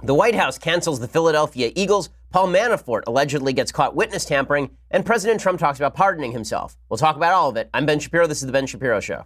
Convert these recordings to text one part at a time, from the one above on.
The White House cancels the Philadelphia Eagles. Paul Manafort allegedly gets caught witness tampering. And President Trump talks about pardoning himself. We'll talk about all of it. I'm Ben Shapiro. This is The Ben Shapiro Show.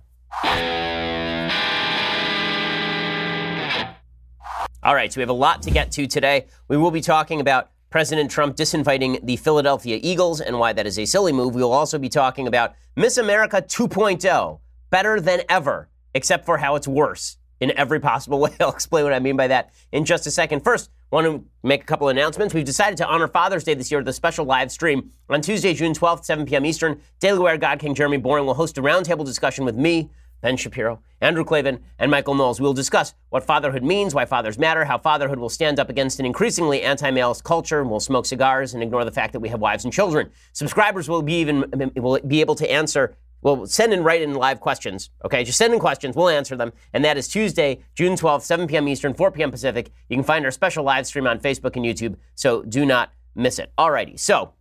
All right, so we have a lot to get to today. We will be talking about President Trump disinviting the Philadelphia Eagles and why that is a silly move. We will also be talking about Miss America 2.0, better than ever, except for how it's worse in every possible way. I'll explain what I mean by that in just a second. First, I want to make a couple of announcements. We've decided to honor Father's Day this year with a special live stream. On Tuesday, June 12th, 7 p.m. Eastern, Daily Wire God King Jeremy Boring will host a roundtable discussion with me, Ben Shapiro, Andrew Clavin, and Michael Knowles. We'll discuss what fatherhood means, why fathers matter, how fatherhood will stand up against an increasingly anti-male culture, and we'll smoke cigars and ignore the fact that we have wives and children. Subscribers will be able to answer, well, send and write in live questions, okay? Just send in questions, we'll answer them. And that is Tuesday, June 12th, 7 p.m. Eastern, 4 p.m. Pacific. You can find our special live stream on Facebook and YouTube, so do not miss it. Alrighty, so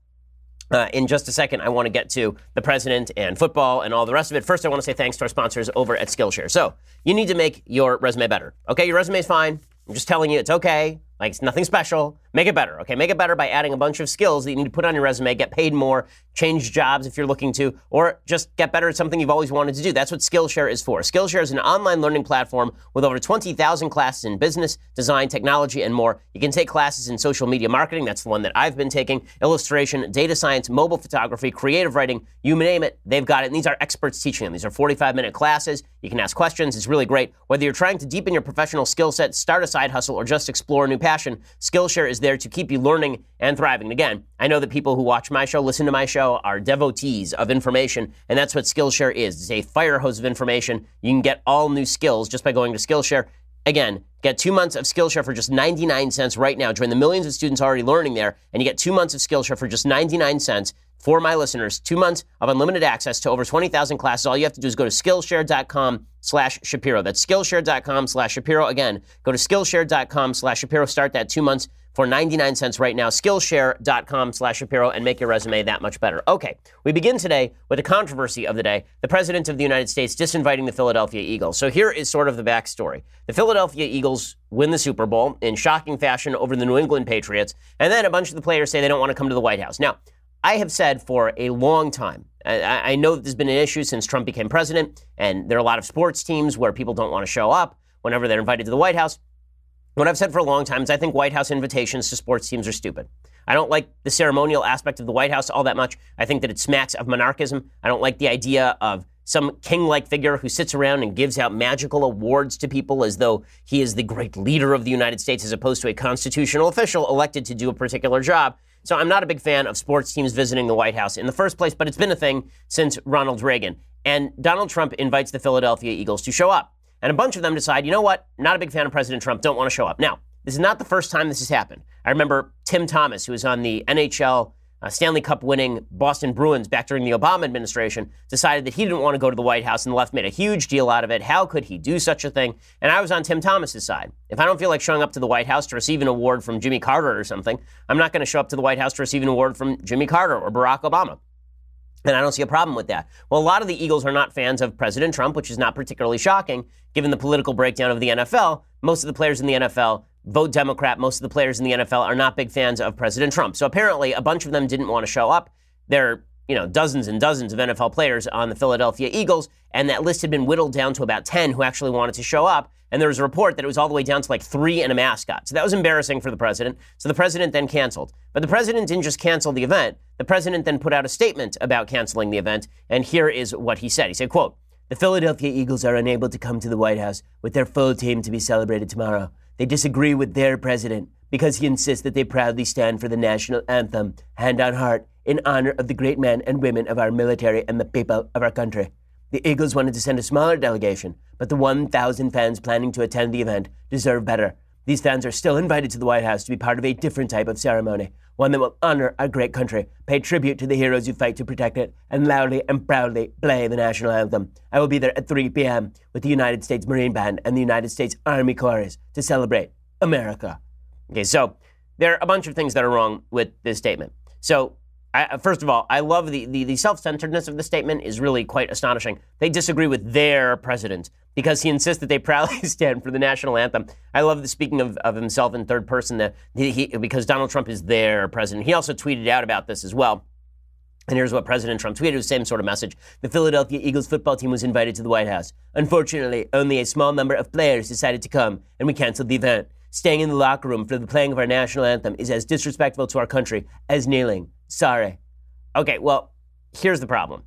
in just a second, I want to get to the president and football and all the rest of it. First, I want to say thanks to our sponsors over at Skillshare. So you need to make your resume better. Okay, your resume is fine. I'm just telling you it's okay. Like, it's nothing special. Make it better, okay? Make it better by adding a bunch of skills that you need to put on your resume, get paid more, change jobs if you're looking to, or just get better at something you've always wanted to do. That's what Skillshare is for. Skillshare is an online learning platform with over 20,000 classes in business, design, technology, and more. You can take classes in social media marketing. That's the one that I've been taking. Illustration, data science, mobile photography, creative writing, you name it, they've got it. And these are experts teaching them. These are 45-minute classes. You can ask questions. It's really great. Whether you're trying to deepen your professional skill set, start a side hustle, or just explore a new passion, Skillshare is there to keep you learning and thriving. Again, I know that people who watch my show, listen to my show, are devotees of information, and that's what Skillshare is. It's a fire hose of information. You can get all new skills just by going to Skillshare. Again, get 2 months of Skillshare for just 99 cents right now. Join the millions of students already learning there, and you get 2 months of Skillshare for just 99 cents. For my listeners, 2 months of unlimited access to over 20,000 classes. All you have to do is go to Skillshare.com/Shapiro. That's Skillshare.com/Shapiro. Again, go to Skillshare.com/Shapiro. Start that 2 months for 99 cents right now. Skillshare.com/Shapiro and make your resume that much better. Okay, we begin today with a controversy of the day. The president of the United States disinviting the Philadelphia Eagles. So here is sort of the backstory. The Philadelphia Eagles win the Super Bowl in shocking fashion over the New England Patriots. And then a bunch of the players say they don't want to come to the White House. Now, I have said for a long time, I know that there's been an issue since Trump became president, and there are a lot of sports teams where people don't want to show up whenever they're invited to the White House. What I've said for a long time is I think White House invitations to sports teams are stupid. I don't like the ceremonial aspect of the White House all that much. I think that it smacks of monarchism. I don't like the idea of some king-like figure who sits around and gives out magical awards to people as though he is the great leader of the United States as opposed to a constitutional official elected to do a particular job. So I'm not a big fan of sports teams visiting the White House in the first place, but it's been a thing since Ronald Reagan. And Donald Trump invites the Philadelphia Eagles to show up. And a bunch of them decide, you know what? Not a big fan of President Trump. Don't want to show up. Now, this is not the first time this has happened. I remember Tim Thomas, who was on the NHL Stanley Cup winning Boston Bruins back during the Obama administration, decided that he didn't want to go to the White House, and the left made a huge deal out of it. How could he do such a thing? And I was on Tim Thomas's side. If I don't feel like showing up to the White House to receive an award from Jimmy Carter or something, I'm not going to show up to the White House to receive an award from Jimmy Carter or Barack Obama. And I don't see a problem with that. Well, a lot of the Eagles are not fans of President Trump, which is not particularly shocking, given the political breakdown of the NFL. Most of the players in the NFL vote Democrat. Most of the players in the NFL are not big fans of President Trump. So apparently a bunch of them didn't want to show up. There are, dozens and dozens of NFL players on the Philadelphia Eagles, and that list had been whittled down to about 10 who actually wanted to show up. And there was a report that it was all the way down to like 3 and a mascot. So that was embarrassing for the president. So the president then canceled. But the president didn't just cancel the event. The president then put out a statement about canceling the event. And here is what he said. He said, quote, "The Philadelphia Eagles are unable to come to the White House with their full team to be celebrated tomorrow. They disagree with their president because he insists that they proudly stand for the national anthem, hand on heart, in honor of the great men and women of our military and the people of our country. The Eagles wanted to send a smaller delegation, but the 1,000 fans planning to attend the event deserve better. These fans are still invited to the White House to be part of a different type of ceremony, one that will honor our great country, pay tribute to the heroes who fight to protect it, and loudly and proudly play the national anthem. I will be there at 3 p.m. with the United States Marine Band and the United States Army Corps to celebrate America." Okay, so there are a bunch of things that are wrong with this statement. So First of all, I love the self-centeredness of the statement is really quite astonishing. They disagree with their president because he insists that they proudly stand for the national anthem. I love the speaking of himself in third person that because Donald Trump is their president. He also tweeted out about this as well. And here's what President Trump tweeted, the same sort of message. The Philadelphia Eagles football team was invited to the White House. Unfortunately, only a small number of players decided to come, and we canceled the event. Staying in the locker room for the playing of our national anthem is as disrespectful to our country as kneeling. Sorry. Okay, well, here's the problem.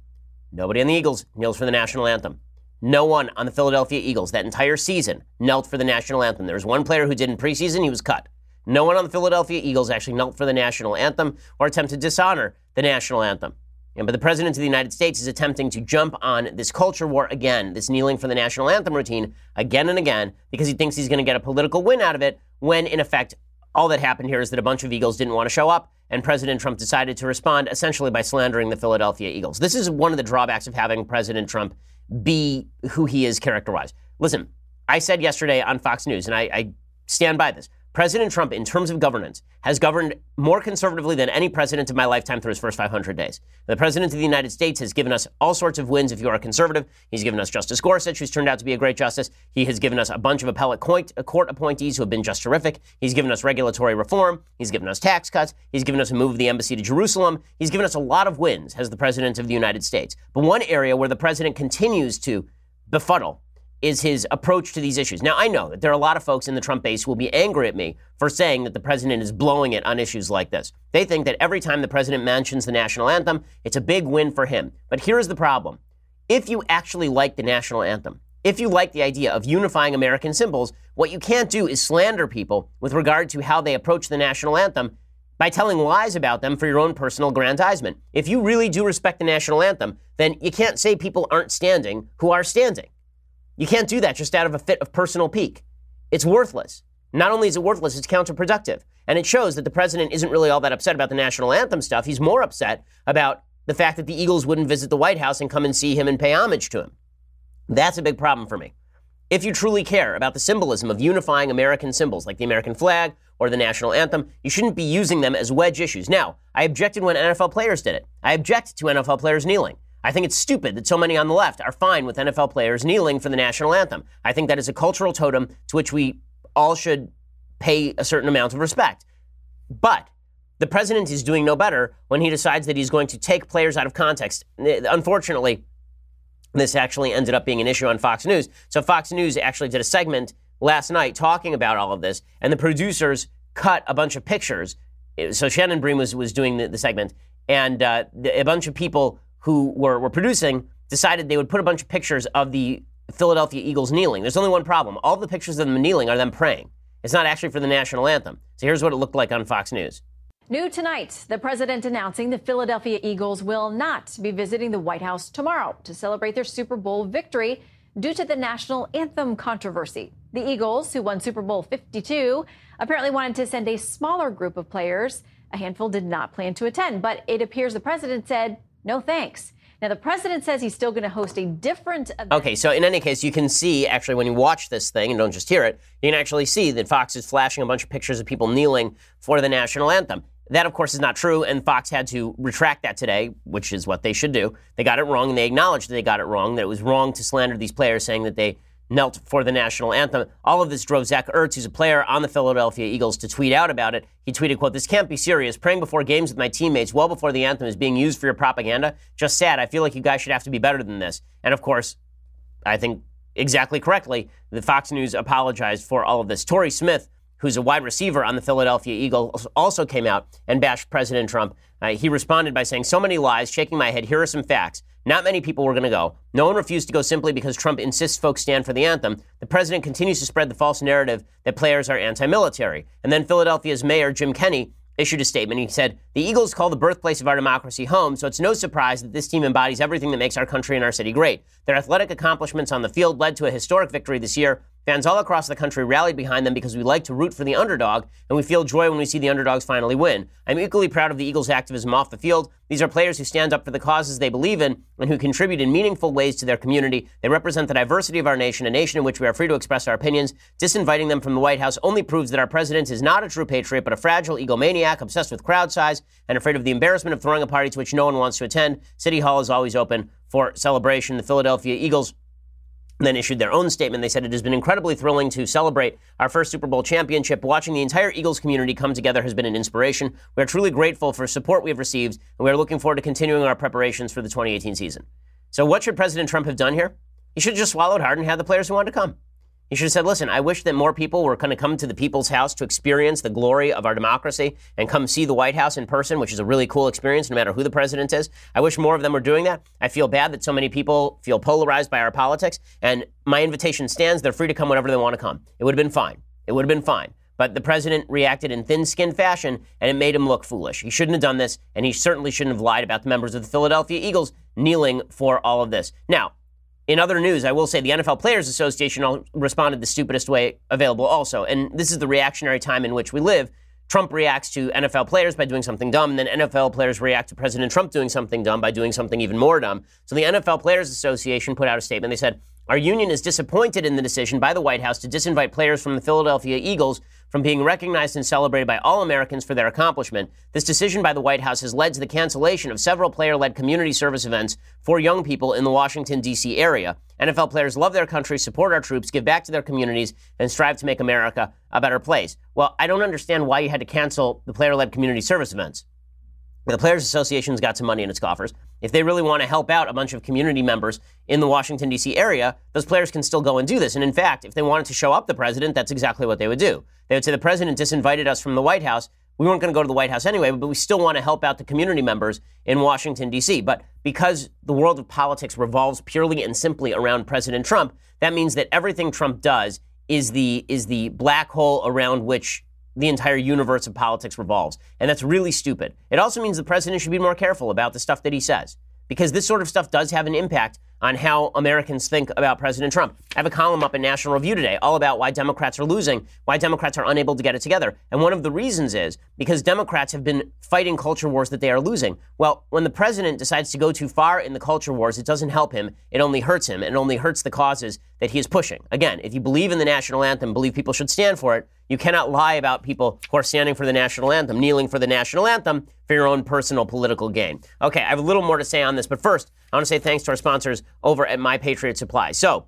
Nobody on the Eagles kneels for the national anthem. No one on the Philadelphia Eagles that entire season knelt for the national anthem. There was one player who did in preseason. He was cut. No one on the Philadelphia Eagles actually knelt for the national anthem or attempted to dishonor the national anthem. But the president of the United States is attempting to jump on this culture war again, this kneeling for the national anthem routine again and again, because he thinks he's going to get a political win out of it when, in effect, all that happened here is that a bunch of Eagles didn't want to show up, and President Trump decided to respond essentially by slandering the Philadelphia Eagles. This is one of the drawbacks of having President Trump be who he is characterized. Listen, I said yesterday on Fox News, and I stand by this, President Trump, in terms of governance, has governed more conservatively than any president of my lifetime through his first 500 days. The president of the United States has given us all sorts of wins if you are a conservative. He's given us Justice Gorsuch, who's turned out to be a great justice. He has given us a bunch of appellate court appointees who have been just terrific. He's given us regulatory reform. He's given us tax cuts. He's given us a move of the embassy to Jerusalem. He's given us a lot of wins as the president of the United States. But one area where the president continues to befuddle is his approach to these issues. Now, I know that there are a lot of folks in the Trump base who will be angry at me for saying that the president is blowing it on issues like this. They think that every time the president mentions the national anthem, it's a big win for him. But here's the problem. If you actually like the national anthem, if you like the idea of unifying American symbols, what you can't do is slander people with regard to how they approach the national anthem by telling lies about them for your own personal aggrandizement. If you really do respect the national anthem, then you can't say people aren't standing who are standing. You can't do that just out of a fit of personal pique. It's worthless. Not only is it worthless, it's counterproductive. And it shows that the president isn't really all that upset about the national anthem stuff. He's more upset about the fact that the Eagles wouldn't visit the White House and come and see him and pay homage to him. That's a big problem for me. If you truly care about the symbolism of unifying American symbols, like the American flag or the national anthem, you shouldn't be using them as wedge issues. Now, I objected when NFL players did it. I object to NFL players kneeling. I think it's stupid that so many on the left are fine with NFL players kneeling for the national anthem. I think that is a cultural totem to which we all should pay a certain amount of respect. But the president is doing no better when he decides that he's going to take players out of context. Unfortunately, this actually ended up being an issue on Fox News. So Fox News actually did a segment last night talking about all of this, and the producers cut a bunch of pictures. So Shannon Bream was doing the segment, and a bunch of people who were producing decided they would put a bunch of pictures of the Philadelphia Eagles kneeling. There's only one problem. All the pictures of them kneeling are them praying. It's not actually for the national anthem. So here's what it looked like on Fox News. New tonight, the president announcing the Philadelphia Eagles will not be visiting the White House tomorrow to celebrate their Super Bowl victory due to the national anthem controversy. The Eagles, who won Super Bowl 52, apparently wanted to send a smaller group of players. A handful did not plan to attend, but it appears the president said, no thanks. Now, the president says he's still going to host a different event. Okay, so in any case, you can see, actually, when you watch this thing and don't just hear it, you can actually see that Fox is flashing a bunch of pictures of people kneeling for the national anthem. That, of course, is not true, and Fox had to retract that today, which is what they should do. They got it wrong, and they acknowledged that they got it wrong, that it was wrong to slander these players saying that they knelt for the national anthem. All of this drove Zach Ertz, who's a player on the Philadelphia Eagles, to tweet out about it. He tweeted, quote, "This can't be serious. Praying before games with my teammates well before the anthem is being used for your propaganda. Just sad. I feel like you guys should have to be better than this." And of course, I think exactly correctly, the Fox News apologized for all of this. Torrey Smith, who's a wide receiver on the Philadelphia Eagles, also came out and bashed President Trump. He responded by saying, "So many lies, shaking my head. Here are some facts. Not many people were going to go. No one refused to go simply because Trump insists folks stand for the anthem. The president continues to spread the false narrative that players are anti-military." And then Philadelphia's mayor, Jim Kenney, issued a statement. He said, "The Eagles call the birthplace of our democracy home, so it's no surprise that this team embodies everything that makes our country and our city great. Their athletic accomplishments on the field led to a historic victory this year. Fans all across the country rallied behind them because we like to root for the underdog, and we feel joy when we see the underdogs finally win. I'm equally proud of the Eagles' activism off the field. These are players who stand up for the causes they believe in and who contribute in meaningful ways to their community. They represent the diversity of our nation, a nation in which we are free to express our opinions. Disinviting them from the White House only proves that our president is not a true patriot, but a fragile egomaniac obsessed with crowd size and afraid of the embarrassment of throwing a party to which no one wants to attend. City Hall is always open for celebration. The Philadelphia Eagles then issued their own statement. They said, "It has been incredibly thrilling to celebrate our first Super Bowl championship. Watching the entire Eagles community come together has been an inspiration. We are truly grateful for support we have received, and we are looking forward to continuing our preparations for the 2018 season." So what should President Trump have done here? He should have just swallowed hard and had the players who wanted to come. He should have said, listen, I wish that more people were going to come to the People's House to experience the glory of our democracy and come see the White House in person, which is a really cool experience no matter who the president is. I wish more of them were doing that. I feel bad that so many people feel polarized by our politics, and my invitation stands. They're free to come whenever they want to come. It would have been fine. It would have been fine. But the president reacted in thin-skinned fashion, and it made him look foolish. He shouldn't have done this, and he certainly shouldn't have lied about the members of the Philadelphia Eagles kneeling for all of this. Now, in other news, I will say the NFL Players Association responded the stupidest way available also. And this is the reactionary time in which we live. Trump reacts to NFL players by doing something dumb, and then NFL players react to President Trump doing something dumb by doing something even more dumb. So the NFL Players Association put out a statement. They said, "Our union is disappointed in the decision by the White House to disinvite players from the Philadelphia Eagles from being recognized and celebrated by all Americans for their accomplishment. This decision by the White House has led to the cancellation of several player-led community service events for young people in the Washington, D.C. area. NFL players love their country, support our troops, give back to their communities, and strive to make America a better place." Well, I don't understand why you had to cancel the player-led community service events. The Players Association's got some money in its coffers. If they really want to help out a bunch of community members in the Washington, D.C. area, those players can still go and do this. And in fact, if they wanted to show up the president, that's exactly what they would do. They would say, the president disinvited us from the White House. We weren't going to go to the White House anyway, but we still want to help out the community members in Washington, D.C. But because the world of politics revolves purely and simply around President Trump, that means that everything Trump does is the black hole around which the entire universe of politics revolves. And that's really stupid. It also means the president should be more careful about the stuff that he says, because this sort of stuff does have an impact on how Americans think about President Trump. I have a column up in National Review today all about why Democrats are losing, why Democrats are unable to get it together. And one of the reasons is because Democrats have been fighting culture wars that they are losing. Well, when the president decides to go too far in the culture wars, it doesn't help him. It only hurts him. It only hurts the causes that he is pushing. Again, if you believe in the national anthem, believe people should stand for it, you cannot lie about people who are standing for the national anthem, kneeling for the national anthem for your own personal political gain. Okay, I have a little more to say on this, but first, I want to say thanks to our sponsors over at My Patriot Supply. So,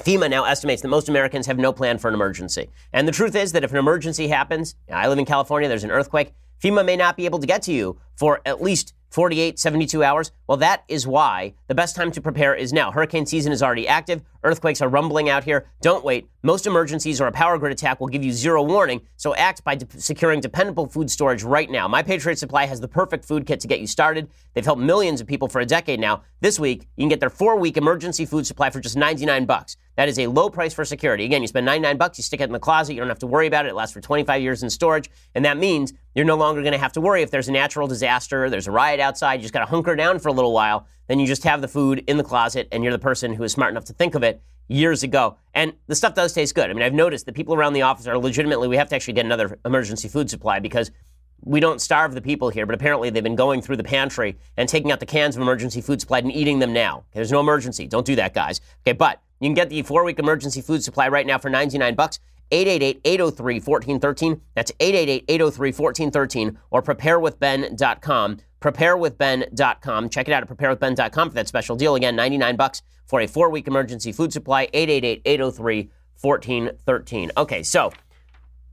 FEMA now estimates that most Americans have no plan for an emergency. And the truth is that if an emergency happens, I live in California, there's an earthquake, FEMA may not be able to get to you for at least 48, 72 hours. Well, that is why the best time to prepare is now. Hurricane season is already active. Earthquakes are rumbling out here. Don't wait. Most emergencies or a power grid attack will give you zero warning, so act by securing dependable food storage right now. My Patriot Supply has the perfect food kit to get you started. They've helped millions of people for a decade now. This week, you can get their 4-week emergency food supply for just $99. That is a low price for security. Again, you spend $99, you stick it in the closet, you don't have to worry about it. It lasts for 25 years in storage, and that means you're no longer going to have to worry if there's a natural disaster, there's a riot outside, you just got to hunker down for a little while. Then you just have the food in the closet and you're the person who is smart enough to think of it years ago. And the stuff does taste good. I mean, I've noticed that people around the office are legitimately, we have to actually get another emergency food supply because we don't starve the people here, but apparently they've been going through the pantry and taking out the cans of emergency food supply and eating them now. There's no emergency. Don't do that, guys. Okay, but you can get the 4-week emergency food supply right now for $99. 888-803-1413. That's 888-803-1413 or preparewithben.com. Preparewithben.com. Check it out at preparewithben.com for that special deal. Again, $99 for a 4-week emergency food supply, 888-803-1413. Okay, so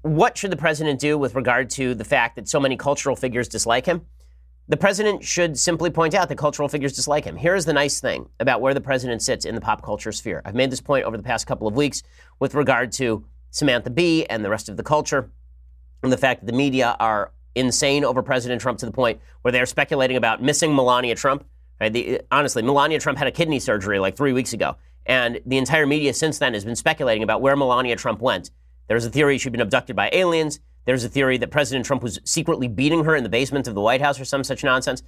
what should the president do with regard to the fact that so many cultural figures dislike him? The president should simply point out that cultural figures dislike him. Here is the nice thing about where the president sits in the pop culture sphere. I've made this point over the past couple of weeks with regard to Samantha Bee and the rest of the culture and the fact that the media are insane over President Trump to the point where they're speculating about missing Melania Trump. Right? Honestly, Melania Trump had a kidney surgery like 3 weeks ago, and the entire media since then has been speculating about where Melania Trump went. There's a theory she'd been abducted by aliens. There's a theory that President Trump was secretly beating her in the basement of the White House or some such nonsense.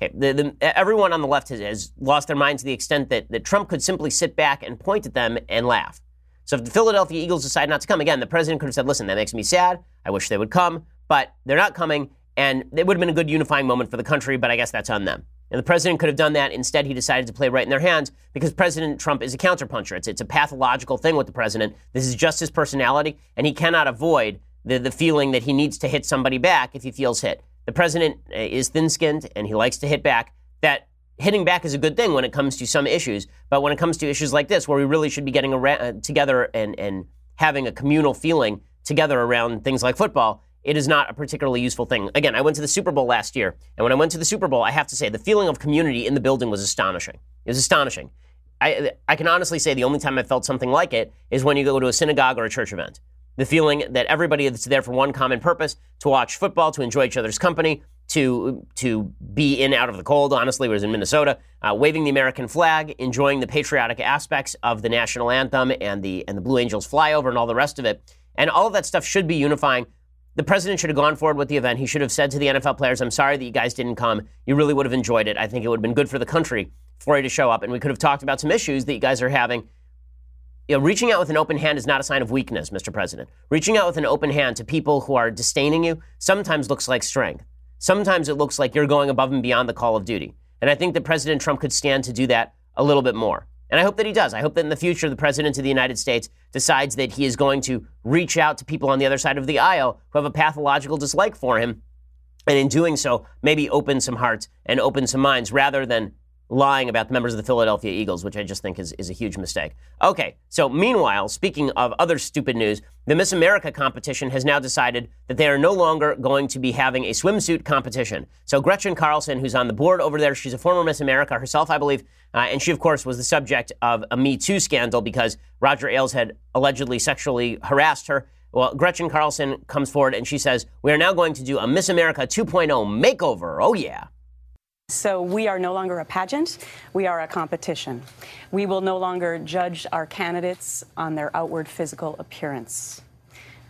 Okay, everyone on the left has lost their mind to the extent that Trump could simply sit back and point at them and laugh. So if the Philadelphia Eagles decide not to come, again, the president could have said, listen, that makes me sad. I wish they would come, but they're not coming. And it would have been a good unifying moment for the country, but I guess that's on them. And the president could have done that. Instead, he decided to play right in their hands because President Trump is a counterpuncher. It's a pathological thing with the president. This is just his personality, and he cannot avoid the feeling that he needs to hit somebody back if he feels hit. The president is thin-skinned, and he likes to hit back. That hitting back is a good thing when it comes to some issues, but when it comes to issues like this, where we really should be getting together and having a communal feeling together around things like football, it is not a particularly useful thing. Again, I went to the Super Bowl last year, and when I went to the Super Bowl, I have to say the feeling of community in the building was astonishing. It was astonishing. I can honestly say the only time I felt something like it is when you go to a synagogue or a church event. The feeling that everybody is there for one common purpose, to watch football, to enjoy each other's company, to be in out of the cold, honestly, was in Minnesota, waving the American flag, enjoying the patriotic aspects of the national anthem and the Blue Angels flyover and all the rest of it. And all of that stuff should be unifying. The president should have gone forward with the event. He should have said to the NFL players, I'm sorry that you guys didn't come. You really would have enjoyed it. I think it would have been good for the country for you to show up. And we could have talked about some issues that you guys are having. You know, reaching out with an open hand is not a sign of weakness, Mr. President. Reaching out with an open hand to people who are disdaining you sometimes looks like strength. Sometimes it looks like you're going above and beyond the call of duty. And I think that President Trump could stand to do that a little bit more. And I hope that he does. I hope that in the future, the president of the United States decides that he is going to reach out to people on the other side of the aisle who have a pathological dislike for him. And in doing so, maybe open some hearts and open some minds rather than lying about the members of the Philadelphia Eagles, which I just think is a huge mistake. Okay, so meanwhile, speaking of other stupid news, the Miss America competition has now decided that they are no longer going to be having a swimsuit competition. So Gretchen Carlson, who's on the board over there, she's a former Miss America herself, I believe, and she, of course, was the subject of a Me Too scandal because Roger Ailes had allegedly sexually harassed her. Well, Gretchen Carlson comes forward and she says, we are now going to do a Miss America 2.0 makeover. Oh, yeah. So we are no longer a pageant, we are a competition. We will no longer judge our candidates on their outward physical appearance.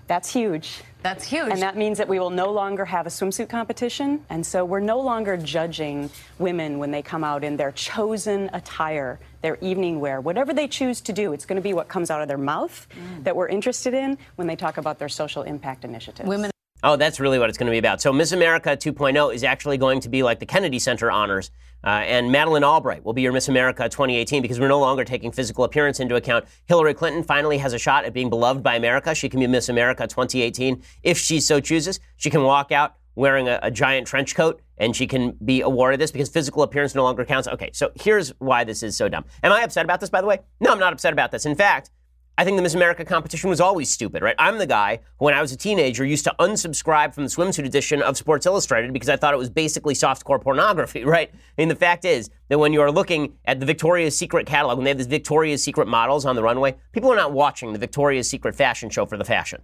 That's huge. That's huge. And that means that we will no longer have a swimsuit competition, and so we're no longer judging women when they come out in their chosen attire, their evening wear, whatever they choose to do. It's going to be what comes out of their mouth that we're interested in when they talk about their social impact initiatives. Women. Oh, that's really what it's going to be about. So Miss America 2.0 is actually going to be like the Kennedy Center honors. And Madeleine Albright will be your Miss America 2018 because we're no longer taking physical appearance into account. Hillary Clinton finally has a shot at being beloved by America. She can be Miss America 2018 if she so chooses. She can walk out wearing a giant trench coat and she can be awarded this because physical appearance no longer counts. Okay, so here's why this is so dumb. Am I upset about this, by the way? No, I'm not upset about this. In fact, I think the Miss America competition was always stupid, right? I'm the guy who, when I was a teenager, used to unsubscribe from the swimsuit edition of Sports Illustrated because I thought it was basically softcore pornography, right? I mean, the fact is that when you are looking at the Victoria's Secret catalog, when they have these Victoria's Secret models on the runway, people are not watching the Victoria's Secret fashion show for the fashion.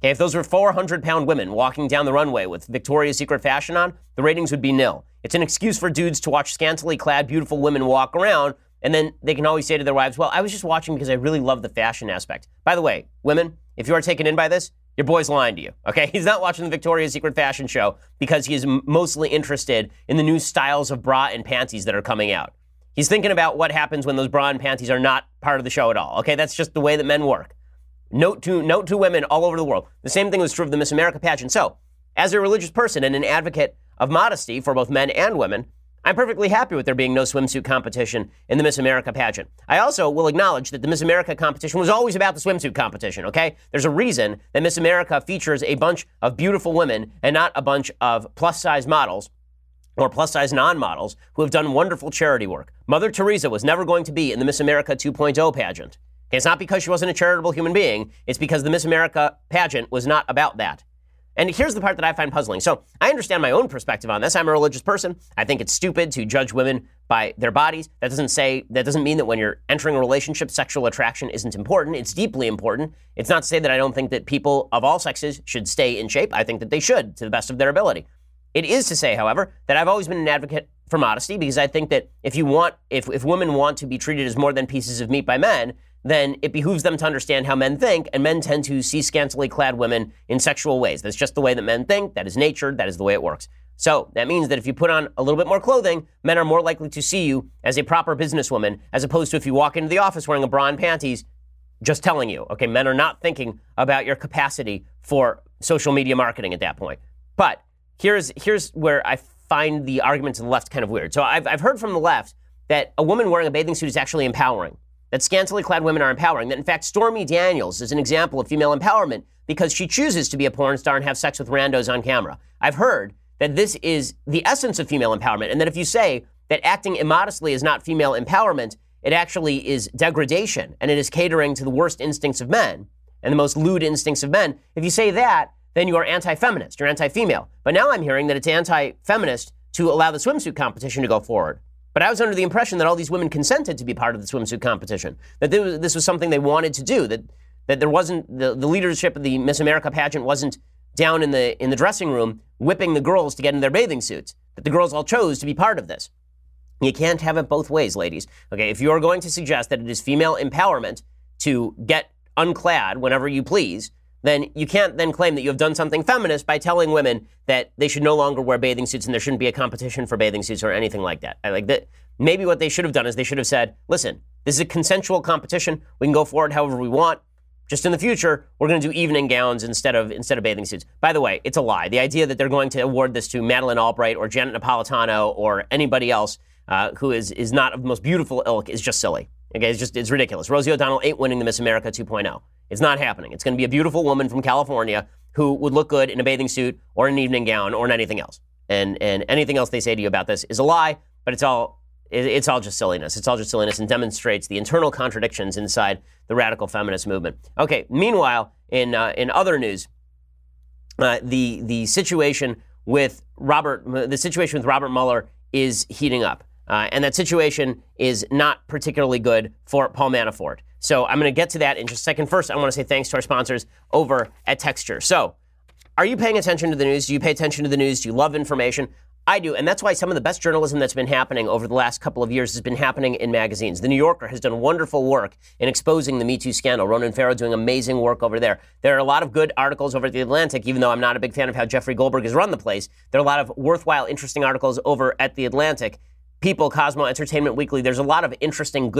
Okay, if those were 400-pound women walking down the runway with Victoria's Secret fashion on, the ratings would be nil. It's an excuse for dudes to watch scantily clad, beautiful women walk around. And then they can always say to their wives, well, I was just watching because I really love the fashion aspect. By the way, women, if you are taken in by this, your boy's lying to you, okay? He's not watching the Victoria's Secret fashion show because he is mostly interested in the new styles of bra and panties that are coming out. He's thinking about what happens when those bra and panties are not part of the show at all, okay? That's just the way that men work. Note to women all over the world. The same thing was true of the Miss America pageant. So, as a religious person and an advocate of modesty for both men and women, I'm perfectly happy with there being no swimsuit competition in the Miss America pageant. I also will acknowledge that the Miss America competition was always about the swimsuit competition, okay? There's a reason that Miss America features a bunch of beautiful women and not a bunch of plus-size models or plus-size non-models who have done wonderful charity work. Mother Teresa was never going to be in the Miss America 2.0 pageant. Okay, it's not because she wasn't a charitable human being. It's because the Miss America pageant was not about that. And here's the part that I find puzzling. So I understand my own perspective on this. I'm a religious person. I think it's stupid to judge women by their bodies. That doesn't mean that when you're entering a relationship, sexual attraction isn't important. It's deeply important. It's not to say that I don't think that people of all sexes should stay in shape. I think that they should to the best of their ability. It is to say, however, that I've always been an advocate for modesty because I think that if women want to be treated as more than pieces of meat by men, then it behooves them to understand how men think, and men tend to see scantily clad women in sexual ways. That's just the way that men think. That is nature. That is the way it works. So that means that if you put on a little bit more clothing, men are more likely to see you as a proper businesswoman, as opposed to if you walk into the office wearing a bra and panties, Just telling you, okay, men are not thinking about your capacity for social media marketing at that point. But here's where I find the arguments of the left kind of weird. So I've heard from the left that a woman wearing a bathing suit is actually empowering, that scantily clad women are empowering, that in fact Stormy Daniels is an example of female empowerment because she chooses to be a porn star and have sex with randos on camera. I've heard that this is the essence of female empowerment, and that if you say that acting immodestly is not female empowerment, it actually is degradation, and it is catering to the worst instincts of men and the most lewd instincts of men. If you say that, then you are anti-feminist, you're anti-female. But now I'm hearing that it's anti-feminist to allow the swimsuit competition to go forward. But I was under the impression that all these women consented to be part of the swimsuit competition, that this was something they wanted to do, that there wasn't the leadership of the Miss America pageant wasn't down in the dressing room whipping the girls to get in their bathing suits, that the girls all chose to be part of this. You can't have it both ways, ladies. Okay, if you're going to suggest that it is female empowerment to get unclad whenever you please, then you can't then claim that you have done something feminist by telling women that they should no longer wear bathing suits and there shouldn't be a competition for bathing suits or anything like that. I like that. Maybe what they should have done is they should have said, listen, this is a consensual competition. We can go forward however we want. Just in the future, we're going to do evening gowns instead of bathing suits. By the way, it's a lie. The idea that they're going to award this to Madeleine Albright or Janet Napolitano or anybody else who is not of the most beautiful ilk is just silly. Okay, it's ridiculous. Rosie O'Donnell ain't winning the Miss America 2.0. It's not happening. It's going to be a beautiful woman from California who would look good in a bathing suit or an evening gown or in anything else. And anything else they say to you about this is a lie, but it's all just silliness. It's all just silliness and demonstrates the internal contradictions inside the radical feminist movement. Okay, meanwhile, in other news, the situation with Robert Mueller is heating up. And that situation is not particularly good for Paul Manafort. So I'm going to get to that in just a second. First, I want to say thanks to our sponsors over at Texture. So are you paying attention to the news? Do you pay attention to the news? Do you love information? I do. And that's why some of the best journalism that's been happening over the last couple of years has been happening in magazines. The New Yorker has done wonderful work in exposing the Me Too scandal. Ronan Farrow doing amazing work over there. There are a lot of good articles over at The Atlantic, even though I'm not a big fan of how Jeffrey Goldberg has run the place. There are a lot of worthwhile, interesting articles over at The Atlantic. People, Cosmo, Entertainment Weekly, there's a lot of interesting,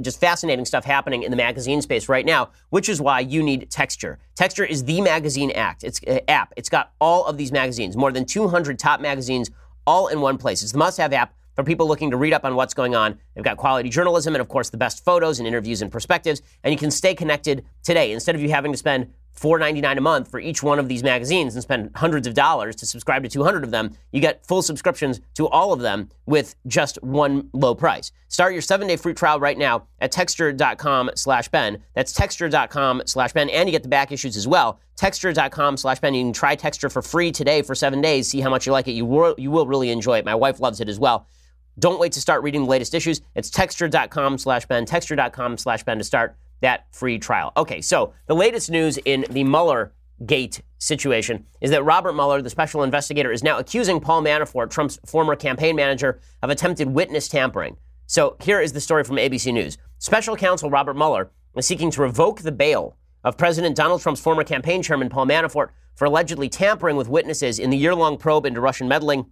just fascinating stuff happening in the magazine space right now, which is why you need Texture. Texture is the magazine app. It's got all of these magazines, more than 200 top magazines all in one place. It's the must-have app for people looking to read up on what's going on. They've got quality journalism and, of course, the best photos and interviews and perspectives, and you can stay connected today. Instead of you having to spend $4.99 a month for each one of these magazines and spend hundreds of dollars to subscribe to 200 of them, you get full subscriptions to all of them with just one low price. Start your 7-day free trial right now at texture.com/Ben. That's texture.com/Ben. And you get the back issues as well. Texture.com/Ben. You can try Texture for free today for 7 days. See how much you like it. You will really enjoy it. My wife loves it as well. Don't wait to start reading the latest issues. It's texture.com/Ben. Texture.com/Ben to start that free trial. Okay, so the latest news in the Muellergate situation is that Robert Mueller, the special investigator, is now accusing Paul Manafort, Trump's former campaign manager, of attempted witness tampering. So here is the story from ABC News. Special counsel Robert Mueller is seeking to revoke the bail of President Donald Trump's former campaign chairman, Paul Manafort, for allegedly tampering with witnesses in the year-long probe into Russian meddling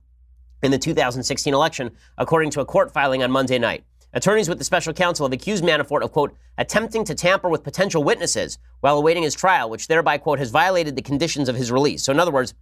in the 2016 election, according to a court filing on Monday night. Attorneys with the special counsel have accused Manafort of, quote, attempting to tamper with potential witnesses while awaiting his trial, which thereby, quote, has violated the conditions of his release. So in other words,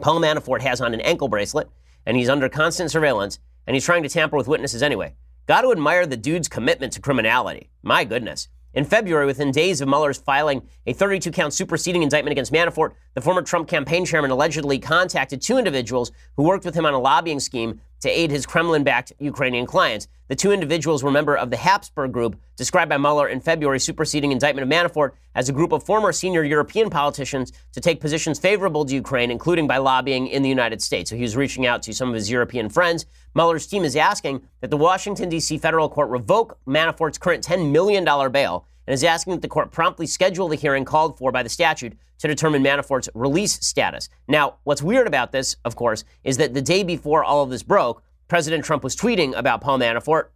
Paul Manafort has on an ankle bracelet and he's under constant surveillance and he's trying to tamper with witnesses anyway. Got to admire the dude's commitment to criminality. My goodness. In February, within days of Mueller's filing a 32-count superseding indictment against Manafort, the former Trump campaign chairman allegedly contacted two individuals who worked with him on a lobbying scheme to aid his Kremlin-backed Ukrainian clients. The two individuals were a member of the Habsburg Group, described by Mueller in February's superseding indictment of Manafort as a group of former senior European politicians to take positions favorable to Ukraine, including by lobbying in the United States. So he was reaching out to some of his European friends. Mueller's team is asking that the Washington, D.C. federal court revoke Manafort's current $10 million bail and is asking that the court promptly schedule the hearing called for by the statute to determine Manafort's release status. Now, what's weird about this, of course, is that the day before all of this broke, President Trump was tweeting about Paul Manafort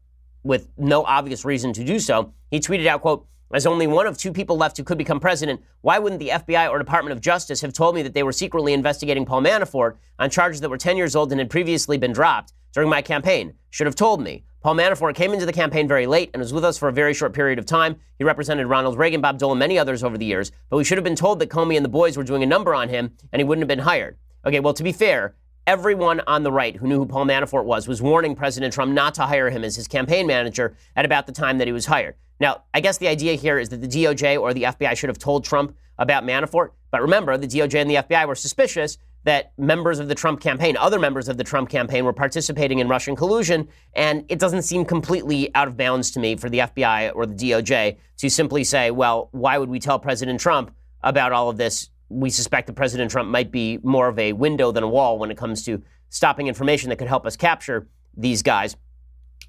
with no obvious reason to do so. He tweeted out, quote, as only one of two people left who could become president, why wouldn't the FBI or Department of Justice have told me that they were secretly investigating Paul Manafort on charges that were 10 years old and had previously been dropped during my campaign? Should have told me. Paul Manafort came into the campaign very late and was with us for a very short period of time. He represented Ronald Reagan, Bob Dole, and many others over the years, but we should have been told that Comey and the boys were doing a number on him and he wouldn't have been hired. Okay, well, to be fair, everyone on the right who knew who Paul Manafort was warning President Trump not to hire him as his campaign manager at about the time that he was hired. Now, I guess the idea here is that the DOJ or the FBI should have told Trump about Manafort, but remember, the DOJ and the FBI were suspicious that members of the Trump campaign, other members of the Trump campaign, were participating in Russian collusion, and it doesn't seem completely out of bounds to me for the FBI or the DOJ to simply say, well, why would we tell President Trump about all of this? We suspect that President Trump might be more of a window than a wall when it comes to stopping information that could help us capture these guys.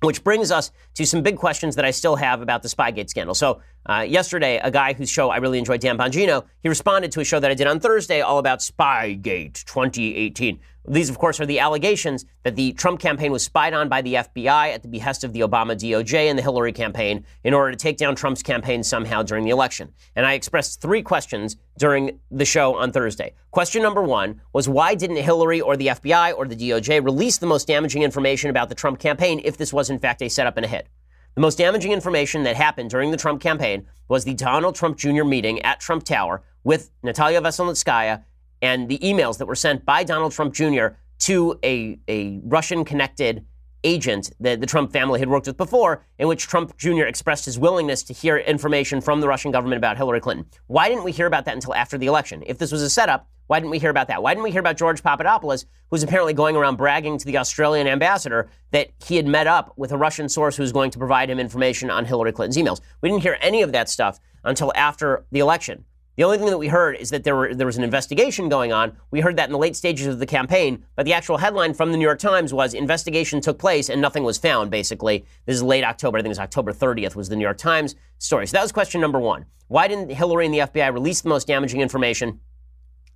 Which brings us to some big questions that I still have about the Spygate scandal. So yesterday, a guy whose show I really enjoyed, Dan Bongino, he responded to a show that I did on Thursday all about Spygate 2018. These, of course, are the allegations that the Trump campaign was spied on by the FBI at the behest of the Obama DOJ and the Hillary campaign in order to take down Trump's campaign somehow during the election. And I expressed three questions during the show on Thursday. Question number one was, why didn't Hillary or the FBI or the DOJ release the most damaging information about the Trump campaign if this was, in fact, a setup and a hit? The most damaging information that happened during the Trump campaign was the Donald Trump Jr. meeting at Trump Tower with Natalia Veselnitskaya, and the emails that were sent by Donald Trump Jr. to a Russian-connected agent that the Trump family had worked with before, in which Trump Jr. expressed his willingness to hear information from the Russian government about Hillary Clinton. Why didn't we hear about that until after the election? If this was a setup, why didn't we hear about that? Why didn't we hear about George Papadopoulos, who's apparently going around bragging to the Australian ambassador that he had met up with a Russian source who's going to provide him information on Hillary Clinton's emails? We didn't hear any of that stuff until after the election. The only thing that we heard is that there was an investigation going on. We heard that in the late stages of the campaign, but the actual headline from the New York Times was investigation took place and nothing was found, basically. This is late October. I think it was October 30th was the New York Times story. So that was question number one. Why didn't Hillary and the FBI release the most damaging information